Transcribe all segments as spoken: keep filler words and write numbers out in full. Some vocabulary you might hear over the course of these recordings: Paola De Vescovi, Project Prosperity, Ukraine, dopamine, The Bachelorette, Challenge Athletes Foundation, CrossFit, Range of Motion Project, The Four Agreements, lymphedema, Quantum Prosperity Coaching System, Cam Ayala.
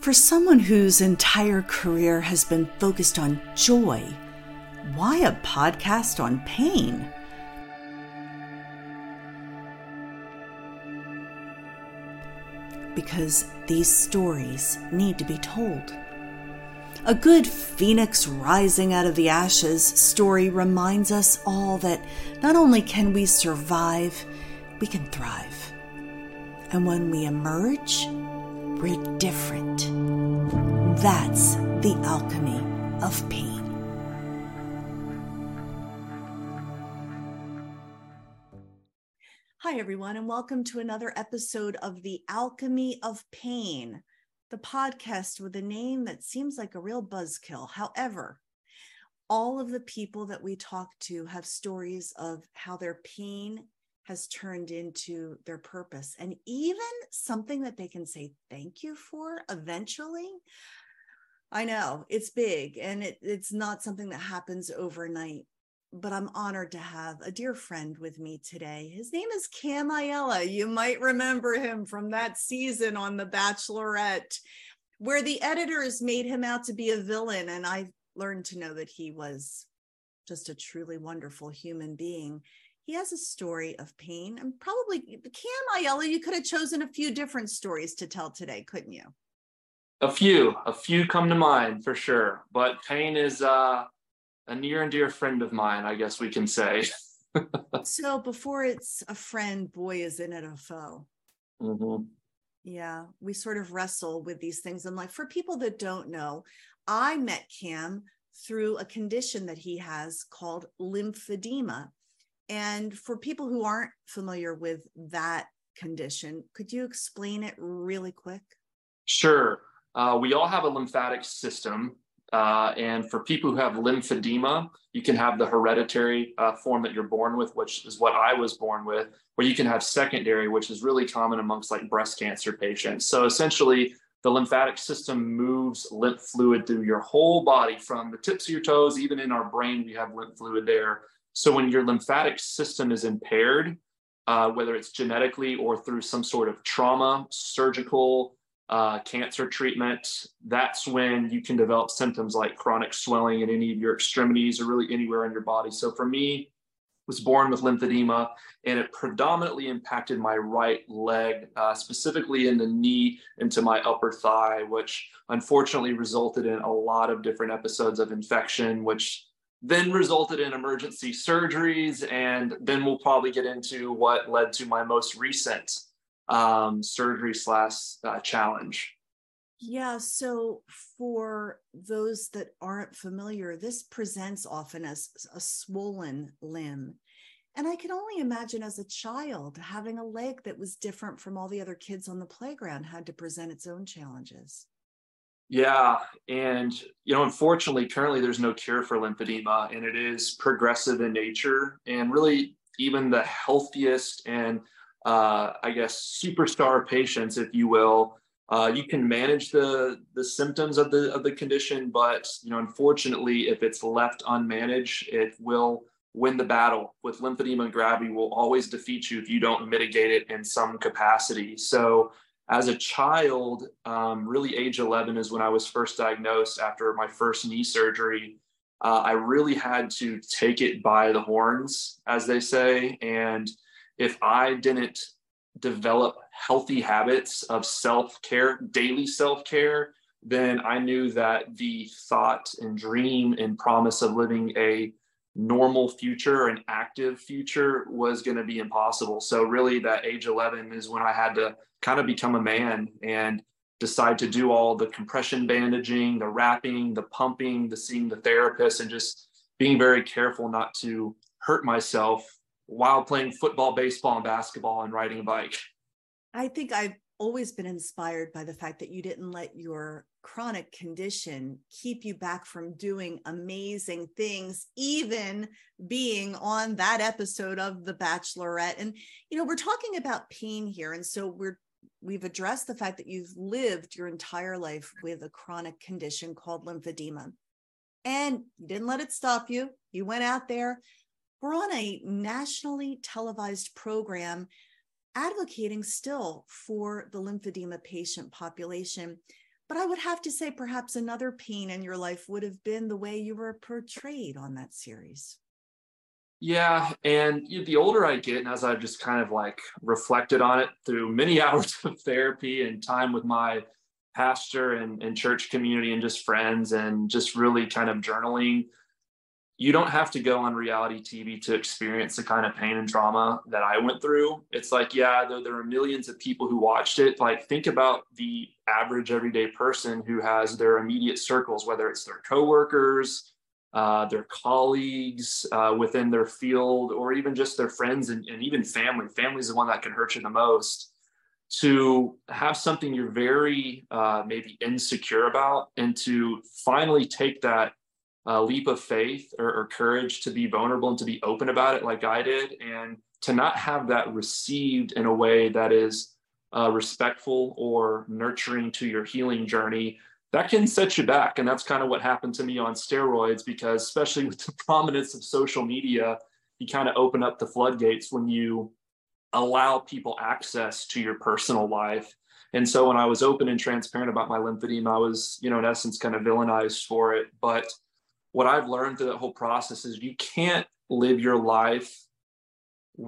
For someone whose entire career has been focused on joy, why a podcast on pain? Because these stories need to be told. A good phoenix rising out of the ashes story reminds us all that not only can we survive, we can thrive. And when we emerge, we're different. That's the alchemy of pain. Hi, everyone, and welcome to another episode of The Alchemy of Pain, the podcast with a name that seems like a real buzzkill. However, all of the people that we talk to have stories of how their pain has turned into their purpose and even something that they can say thank you for eventually. I know it's big and it, it's not something that happens overnight. But I'm honored to have a dear friend with me today. His name is Cam Ayala. You might remember him from that season on The Bachelorette, where the editors made him out to be a villain. And I learned to know that he was just a truly wonderful human being. He has a story of pain, and probably Cam Ayala, you could have chosen a few different stories to tell today, couldn't you? A few, a few come to mind for sure. But pain is, uh, a near and dear friend of mine, I guess we can say. So before it's a friend, boy, isn't it a foe? Mm-hmm. Yeah, we sort of wrestle with these things. And like, for people that don't know, I met Cam through a condition that he has called lymphedema. And for people who aren't familiar with that condition, could you explain it really quick? Sure. Uh, we all have a lymphatic system. Uh, and for people who have lymphedema, you can have the hereditary uh, form that you're born with, which is what I was born with, or you can have secondary, which is really common amongst like breast cancer patients. So essentially, the lymphatic system moves lymph fluid through your whole body from the tips of your toes, even in our brain, we have lymph fluid there. So when your lymphatic system is impaired, uh, whether it's genetically or through some sort of trauma, surgical Uh, cancer treatment, that's when you can develop symptoms like chronic swelling in any of your extremities or really anywhere in your body. So for me, I was born with lymphedema, and it predominantly impacted my right leg, uh, specifically in the knee into my upper thigh, which unfortunately resulted in a lot of different episodes of infection, which then resulted in emergency surgeries. And then we'll probably get into what led to my most recent Um, surgery slash uh, challenge. Yeah. So for those that aren't familiar, this presents often as a swollen limb. And I can only imagine as a child, having a leg that was different from all the other kids on the playground had to present its own challenges. Yeah. And, you know, unfortunately, currently there's no cure for lymphedema, and it is progressive in nature. And really, even the healthiest and Uh, I guess, superstar patients, if you will. Uh, you can manage the the symptoms of the of the condition, but you know, unfortunately, if it's left unmanaged, it will win the battle. With lymphedema and gravity, will always defeat you if you don't mitigate it in some capacity. So, as a child, um, really age eleven is when I was first diagnosed after my first knee surgery. Uh, I really had to take it by the horns, as they say, and if I didn't develop healthy habits of self-care, daily self-care, then I knew that the thought and dream and promise of living a normal future, an active future, was going to be impossible. So really that age eleven is when I had to kind of become a man and decide to do all the compression bandaging, the wrapping, the pumping, the seeing the therapist, and just being very careful not to hurt myself while playing football, baseball, and basketball, and riding a bike. I think I've always been inspired by the fact that you didn't let your chronic condition keep you back from doing amazing things, even being on that episode of The Bachelorette. And, you know, we're talking about pain here. And so we're, we've addressed the fact that you've lived your entire life with a chronic condition called lymphedema, and you didn't let it stop you. You went out there. We're on a nationally televised program advocating still for the lymphedema patient population. But I would have to say perhaps another pain in your life would have been the way you were portrayed on that series. Yeah. And the older I get, and as I've just kind of like reflected on it through many hours of therapy and time with my pastor and, and church community and just friends and just really kind of journaling, you don't have to go on reality T V to experience the kind of pain and trauma that I went through. It's like, yeah, there, there are millions of people who watched it. Like, think about the average everyday person who has their immediate circles, whether it's their coworkers, Uh, their colleagues uh, within their field, or even just their friends and, and even family. Family is the one that can hurt you the most. To have something you're very uh, maybe insecure about, and to finally take that uh, leap of faith or, or courage to be vulnerable and to be open about it like I did, and to not have that received in a way that is uh, respectful or nurturing to your healing journey, that can set you back. And that's kind of what happened to me on steroids, because especially with the prominence of social media, you kind of open up the floodgates when you allow people access to your personal life. And so when I was open and transparent about my lymphedema, I was, you know, in essence, kind of villainized for it. But what I've learned through that whole process is you can't live your life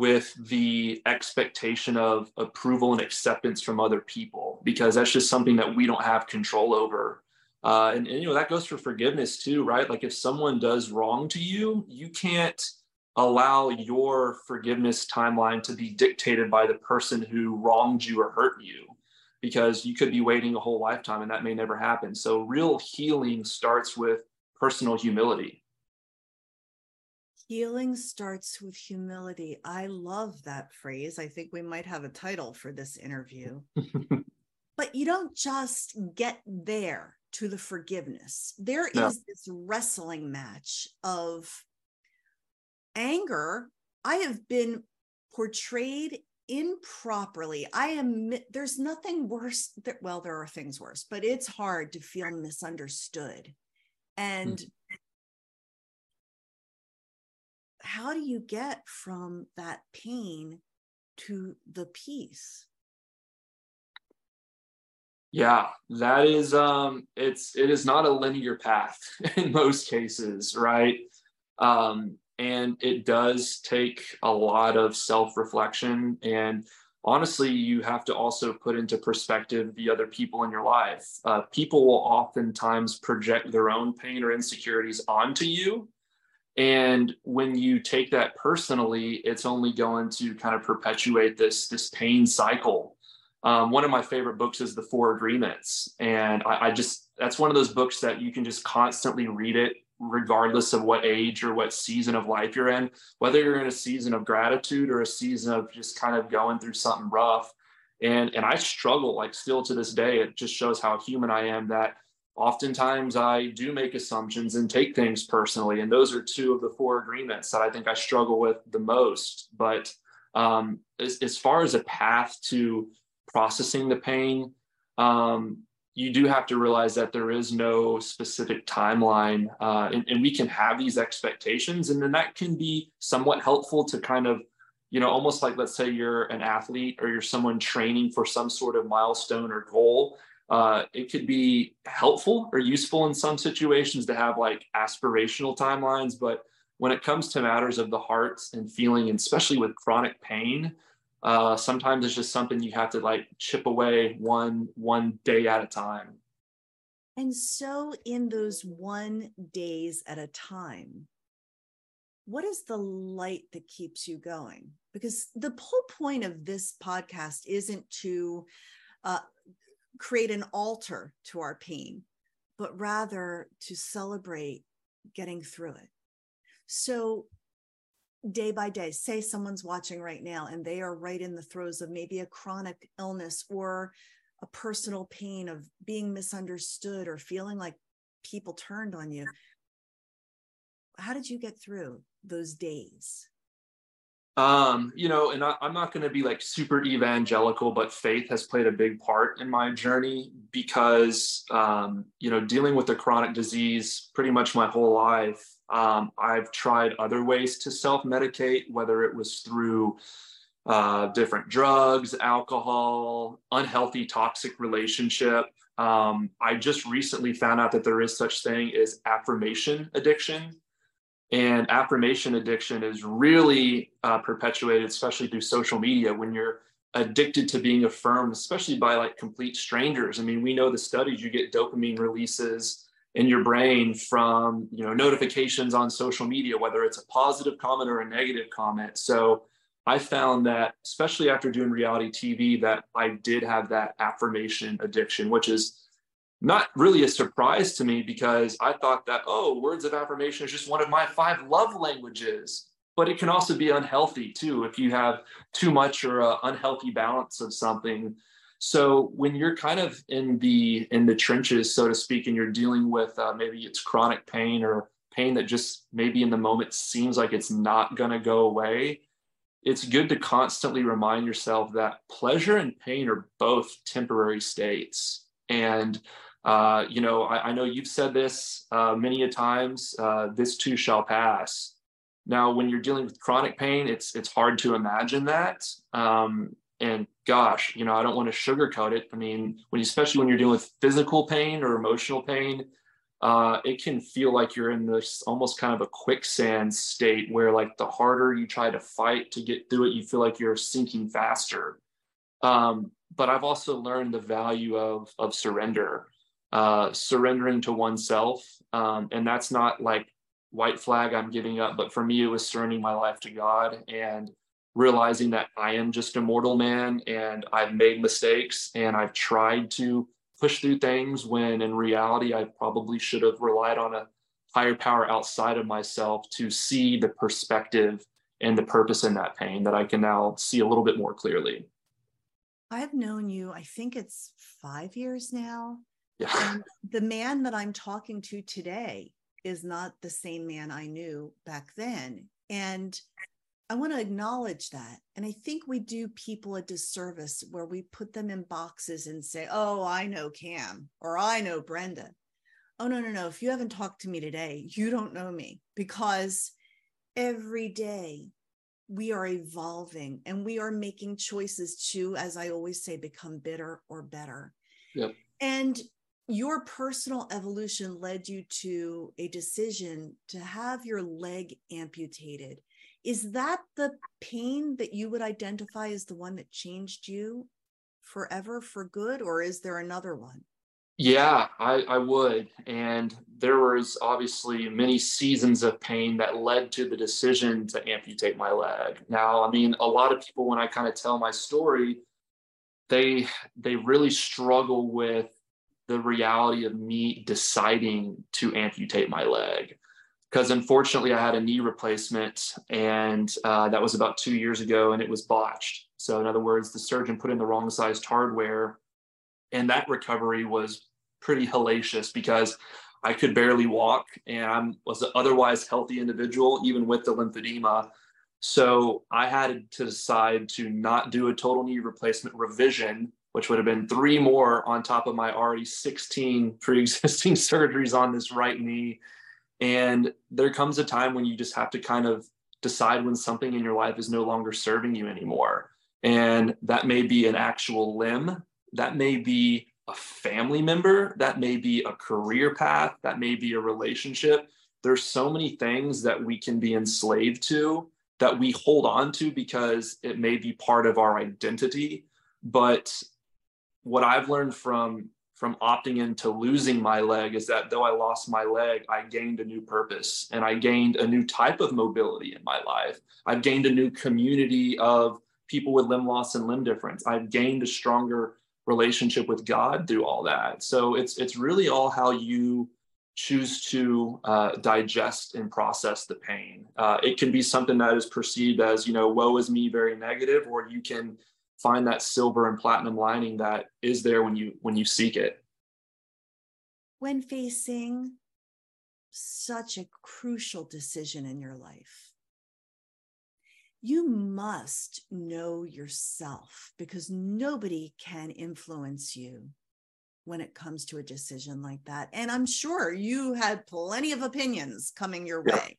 with the expectation of approval and acceptance from other people, because that's just something that we don't have control over. Uh, and, and, you know, that goes for forgiveness too, right? Like if someone does wrong to you, you can't allow your forgiveness timeline to be dictated by the person who wronged you or hurt you, because you could be waiting a whole lifetime and that may never happen. So real healing starts with personal humility. Healing starts with humility. I love that phrase. I think we might have a title for this interview. But you don't just get there to the forgiveness. There no. is this wrestling match of anger. I have been portrayed improperly. I am, there's nothing worse. That, well, there are things worse, but it's hard to feel misunderstood. And mm. how do you get from that pain to the peace? Yeah, that is, um, it's, it is not a linear path in most cases, right? Um, and it does take a lot of self-reflection. And honestly, you have to also put into perspective the other people in your life. Uh, people will oftentimes project their own pain or insecurities onto you. And when you take that personally, it's only going to kind of perpetuate this, this pain cycle. Um, one of my favorite books is The Four Agreements. And I, I just, that's one of those books that you can just constantly read it, regardless of what age or what season of life you're in, whether you're in a season of gratitude or a season of just kind of going through something rough. And, and I struggle, like, still to this day. It just shows how human I am, that oftentimes I do make assumptions and take things personally. And those are two of the four agreements that I think I struggle with the most. But um, as, as far as a path to processing the pain, um, you do have to realize that there is no specific timeline. Uh, and, and we can have these expectations. And then that can be somewhat helpful to kind of, you know, almost like, let's say you're an athlete or you're someone training for some sort of milestone or goal. Uh, it could be helpful or useful in some situations to have like aspirational timelines. But when it comes to matters of the heart and feeling, and especially with chronic pain, uh, sometimes it's just something you have to like chip away one, one day at a time. And so in those one days at a time, what is the light that keeps you going? Because the whole point of this podcast isn't to, uh, create an altar to our pain, but rather to celebrate getting through it. So day by day, say someone's watching right now and they are right in the throes of maybe a chronic illness or a personal pain of being misunderstood or feeling like people turned on you. How did you get through those days? Um, you know, and I, I'm not going to be like super evangelical, but faith has played a big part in my journey because, um, you know, dealing with a chronic disease pretty much my whole life, um, I've tried other ways to self-medicate, whether it was through uh, different drugs, alcohol, unhealthy, toxic relationship. Um, I just recently found out that there is such thing as affirmation addiction. And affirmation addiction is really uh, perpetuated, especially through social media, when you're addicted to being affirmed, especially by like complete strangers. I mean, we know the studies, you get dopamine releases in your brain from, you know, notifications on social media, whether it's a positive comment or a negative comment. So I found that, especially after doing reality T V, that I did have that affirmation addiction, which is not really a surprise to me, because I thought that, oh, words of affirmation is just one of my five love languages. But it can also be unhealthy too, if you have too much or an unhealthy balance of something. So when you're kind of in the in the trenches, so to speak, and you're dealing with uh, maybe it's chronic pain or pain that just maybe in the moment seems like it's not going to go away, it's good to constantly remind yourself that pleasure and pain are both temporary states. And uh, you know, I, I know you've said this uh, many a times. Uh, this too shall pass. Now, when you're dealing with chronic pain, it's it's hard to imagine that. Um, and gosh, you know, I don't want to sugarcoat it. I mean, when you, especially when you're dealing with physical pain or emotional pain, uh, it can feel like you're in this almost kind of a quicksand state where, like, the harder you try to fight to get through it, you feel like you're sinking faster. Um, but I've also learned the value of of surrender, uh, surrendering to oneself, um, and that's not like white flag, I'm giving up. But for me, it was surrendering my life to God and realizing that I am just a mortal man, and I've made mistakes, and I've tried to push through things when in reality, I probably should have relied on a higher power outside of myself to see the perspective and the purpose in that pain that I can now see a little bit more clearly. I've known you, I think it's five years now. Yeah. And the man that I'm talking to today is not the same man I knew back then. And I want to acknowledge that. And I think we do people a disservice where we put them in boxes and say, oh, I know Cam, or I know Brenda. Oh, no, no, no. If you haven't talked to me today, you don't know me, because every day we are evolving and we are making choices to, as I always say, become bitter or better. Yep. And your personal evolution led you to a decision to have your leg amputated. Is that the pain that you would identify as the one that changed you forever for good, or is there another one? Yeah, I, I would. And there was obviously many seasons of pain that led to the decision to amputate my leg. Now, I mean, a lot of people, when I kind of tell my story, they they really struggle with the reality of me deciding to amputate my leg, because unfortunately I had a knee replacement, and uh, that was about two years ago, and it was botched. So in other words, the surgeon put in the wrong sized hardware, and that recovery was pretty hellacious because I could barely walk, and I was an otherwise healthy individual, even with the lymphedema. So I had to decide to not do a total knee replacement revision, which would have been three more on top of my already sixteen pre-existing surgeries on this right knee. And there comes a time when you just have to kind of decide when something in your life is no longer serving you anymore. And that may be an actual limb, that may be a family member, that may be a career path, that may be a relationship. There's so many things that we can be enslaved to, that we hold on to because it may be part of our identity. But what I've learned from, from opting into losing my leg is that though I lost my leg, I gained a new purpose, and I gained a new type of mobility in my life. I've gained a new community of people with limb loss and limb difference. I've gained a stronger relationship with God through all that. So it's, it's really all how you choose to uh, digest and process the pain. Uh, it can be something that is perceived as, you know, woe is me, very negative, or you can find that silver and platinum lining that is there when you when you seek it. When facing such a crucial decision in your life, you must know yourself, because nobody can influence you when it comes to a decision like that. And I'm sure you had plenty of opinions coming your way. Yeah.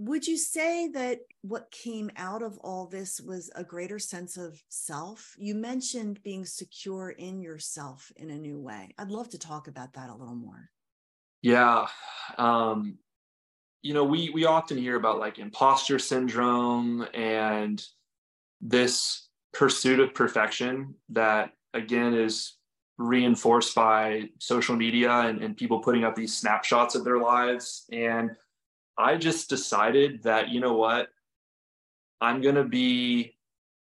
Would you say that what came out of all this was a greater sense of self? You mentioned being secure in yourself in a new way. I'd love to talk about that a little more. Yeah. Um, you know, we, we often hear about like imposter syndrome and this pursuit of perfection that, again, is reinforced by social media and, and people putting up these snapshots of their lives. And I just decided that, you know what, I'm going to be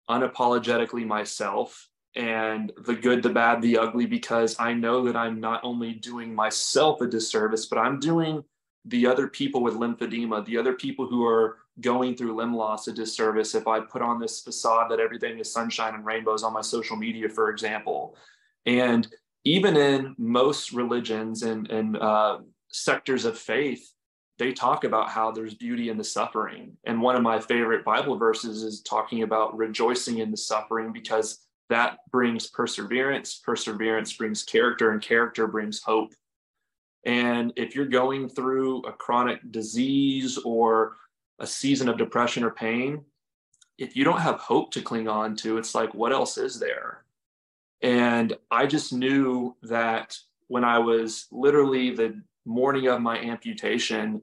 unapologetically myself, and the good, the bad, the ugly, because I know that I'm not only doing myself a disservice, but I'm doing the other people with lymphedema, the other people who are going through limb loss a disservice if I put on this facade that everything is sunshine and rainbows on my social media, for example. And even in most religions and, and uh, sectors of faith, they talk about how there's beauty in the suffering. And one of my favorite Bible verses is talking about rejoicing in the suffering, because that brings perseverance. Perseverance brings character, and character brings hope. And if you're going through a chronic disease or a season of depression or pain, if you don't have hope to cling on to, it's like, what else is there? And I just knew that when I was literally the morning of my amputation,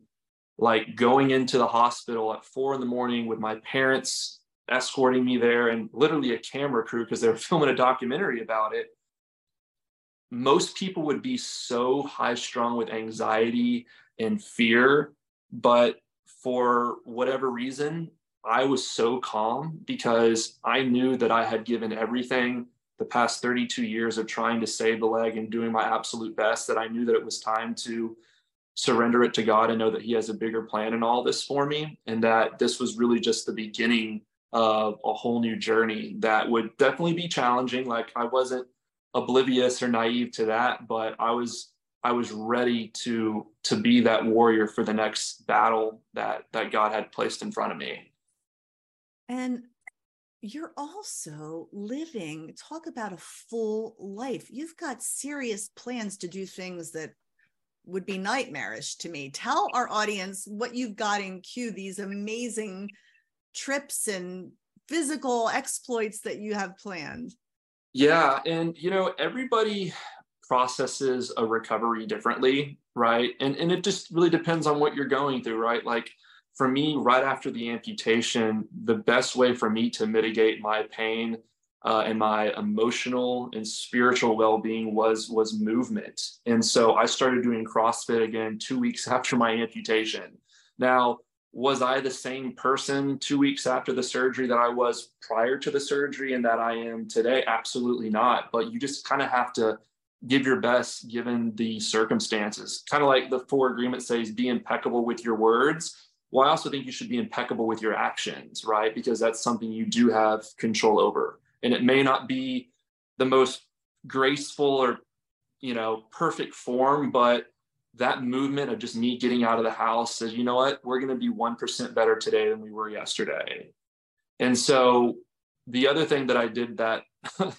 like going into the hospital at four in the morning with my parents escorting me there and literally a camera crew because they were filming a documentary about it. Most people would be so high strung with anxiety and fear, but for whatever reason, I was so calm because I knew that I had given everything the past thirty-two years of trying to save the leg and doing my absolute best, that I knew that it was time to surrender it to God and know that he has a bigger plan in all this for me. And that this was really just the beginning of a whole new journey that would definitely be challenging. Like, I wasn't oblivious or naive to that, but I was, I was ready to, to be that warrior for the next battle that, that God had placed in front of me. And you're also living, talk about a full life. You've got serious plans to do things that would be nightmarish to me. Tell our audience what you've got in queue, these amazing trips and physical exploits that you have planned. Yeah. And, you know, everybody processes a recovery differently, right? And, and it just really depends on what you're going through, right? Like, for me, right after the amputation, the best way for me to mitigate my pain uh, and my emotional and spiritual well-being was, was movement. And so I started doing CrossFit again two weeks after my amputation. Now, was I the same person two weeks after the surgery that I was prior to the surgery and that I am today? Absolutely not. But you just kind of have to give your best given the circumstances. Kind of like the Four Agreements says, be impeccable with your words. Well, I also think you should be impeccable with your actions, right? Because that's something you do have control over. And it may not be the most graceful or, you know, perfect form, but that movement of just me getting out of the house says, you know what, we're going to be one percent better today than we were yesterday. And so the other thing that I did that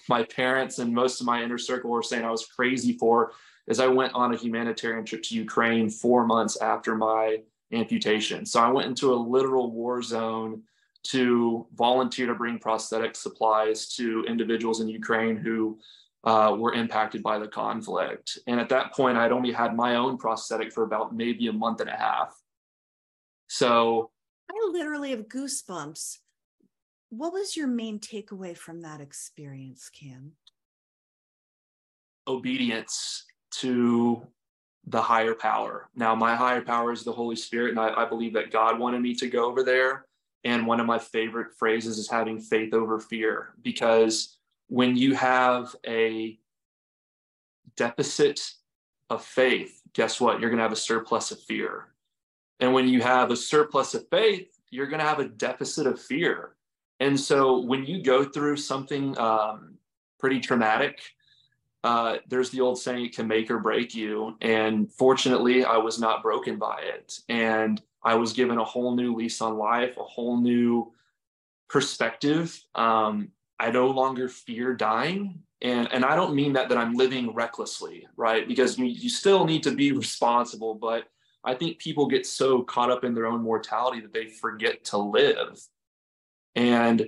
my parents and most of my inner circle were saying I was crazy for is I went on a humanitarian trip to Ukraine four months after my amputation. So I went into a literal war zone to volunteer to bring prosthetic supplies to individuals in Ukraine who uh, were impacted by the conflict. And at that point, I'd only had my own prosthetic for about maybe a month and a half. So I literally have goosebumps. What was your main takeaway from that experience, Cam? Obedience to the higher power. Now, my higher power is the Holy Spirit, and I, I believe that God wanted me to go over there. And one of my favorite phrases is having faith over fear, because when you have a deficit of faith, guess what? You're going to have a surplus of fear. And when you have a surplus of faith, you're going to have a deficit of fear. And so when you go through something um, pretty traumatic, Uh, there's the old saying, it can make or break you. And fortunately, I was not broken by it. And I was given a whole new lease on life, a whole new perspective. Um, I no longer fear dying. And, and I don't mean that, that I'm living recklessly, right? Because you, you still need to be responsible, but I think people get so caught up in their own mortality that they forget to live. And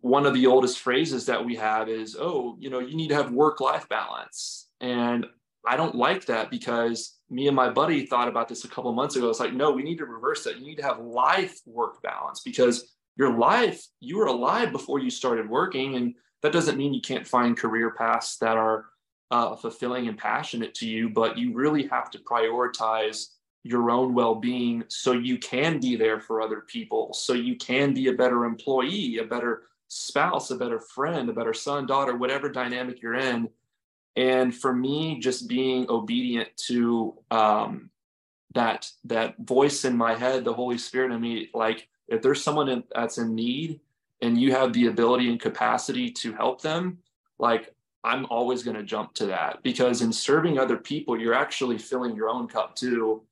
one of the oldest phrases that we have is, oh, you know, you need to have work-life balance. And I don't like that, because me and my buddy thought about this a couple of months ago. It's like, no, we need to reverse that. You need to have life-work balance, because your life, you were alive before you started working. And that doesn't mean you can't find career paths that are uh, fulfilling and passionate to you, but you really have to prioritize your own well-being so you can be there for other people, so you can be a better employee, a better spouse, a better friend, a better son, daughter, whatever dynamic you're in. And for me, just being obedient to um, that, that voice in my head, the Holy Spirit in me, like if there's someone in, that's in need and you have the ability and capacity to help them, like I'm always going to jump to that, because in serving other people, you're actually filling your own cup too.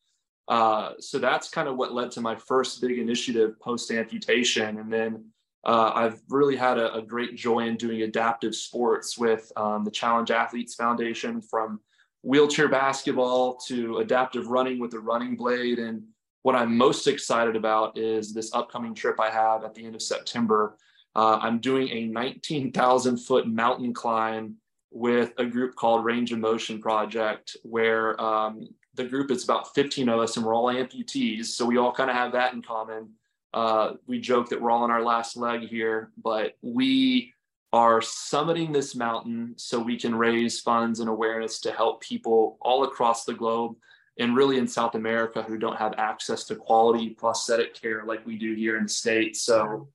Uh, so that's kind of what led to my first big initiative post-amputation. And then uh, I've really had a, a great joy in doing adaptive sports with um, the Challenge Athletes Foundation, from wheelchair basketball to adaptive running with the running blade. And what I'm most excited about is this upcoming trip I have at the end of September. Uh, I'm doing a nineteen thousand foot mountain climb with a group called Range of Motion Project, where um, the group, it's about fifteen of us, and we're all amputees. So we all kind of have that in common. Uh, we joke that we're all on our last leg here, but we are summiting this mountain so we can raise funds and awareness to help people all across the globe, and really in South America, who don't have access to quality prosthetic care like we do here in the States. So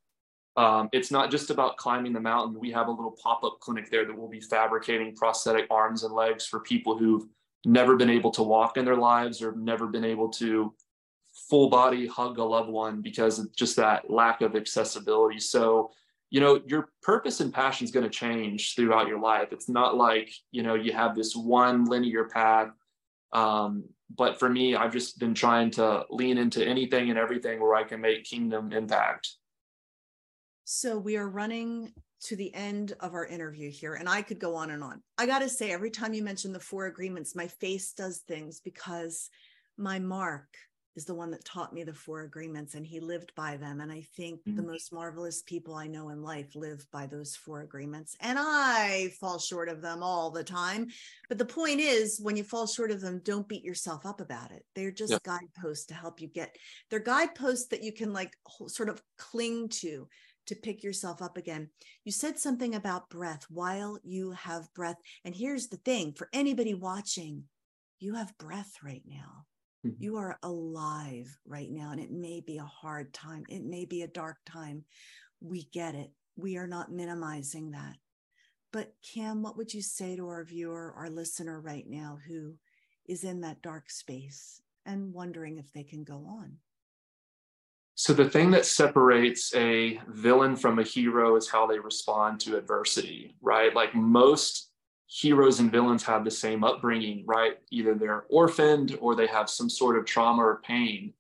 um, it's not just about climbing the mountain. We have a little pop-up clinic there that will be fabricating prosthetic arms and legs for people who've never been able to walk in their lives, or never been able to full body hug a loved one because of just that lack of accessibility. So, you know, your purpose and passion is going to change throughout your life. It's not like, you know, you have this one linear path. Um, but for me, I've just been trying to lean into anything and everything where I can make kingdom impact. So we are running to the end of our interview here, and I could go on and on. I got to say, every time you mention the four agreements, my face does things, because my Mark is the one that taught me the four agreements, and he lived by them. And I think mm-hmm. the most marvelous people I know in life live by those four agreements. And I fall short of them all the time. But the point is, when you fall short of them, don't beat yourself up about it. They're just yeah. guideposts to help you get, they're guideposts that you can like sort of cling to, to pick yourself up again. You said something about breath, while you have breath. And here's the thing, for anybody watching, you have breath right now. Mm-hmm. You are alive right now. And it may be a hard time. It may be a dark time. We get it. We are not minimizing that. But Cam, what would you say to our viewer, our listener right now, who is in that dark space and wondering if they can go on? So the thing that separates a villain from a hero is how they respond to adversity, right? Like most heroes and villains have the same upbringing, right? Either they're orphaned or they have some sort of trauma or pain.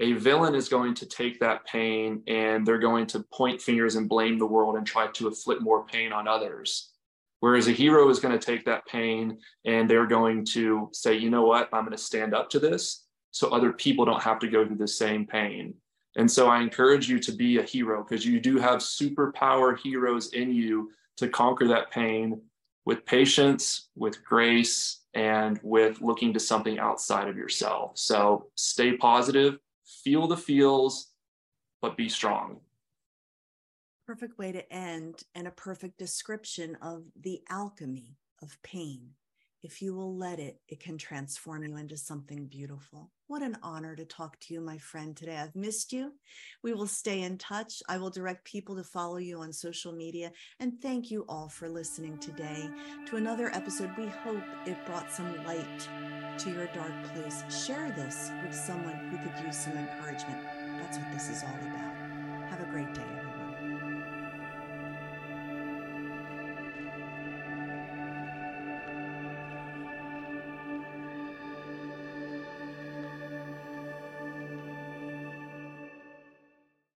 A villain is going to take that pain and they're going to point fingers and blame the world and try to inflict more pain on others. Whereas a hero is going to take that pain and they're going to say, you know what, I'm going to stand up to this so other people don't have to go through the same pain. And so I encourage you to be a hero, because you do have superpower heroes in you to conquer that pain with patience, with grace, and with looking to something outside of yourself. So stay positive, feel the feels, but be strong. Perfect way to end, and a perfect description of the alchemy of pain. If you will let it, it can transform you into something beautiful. What an honor to talk to you, my friend, today. I've missed you. We will stay in touch. I will direct people to follow you on social media. And thank you all for listening today to another episode. We hope it brought some light to your dark place. Share this with someone who could use some encouragement. That's what this is all about. Have a great day.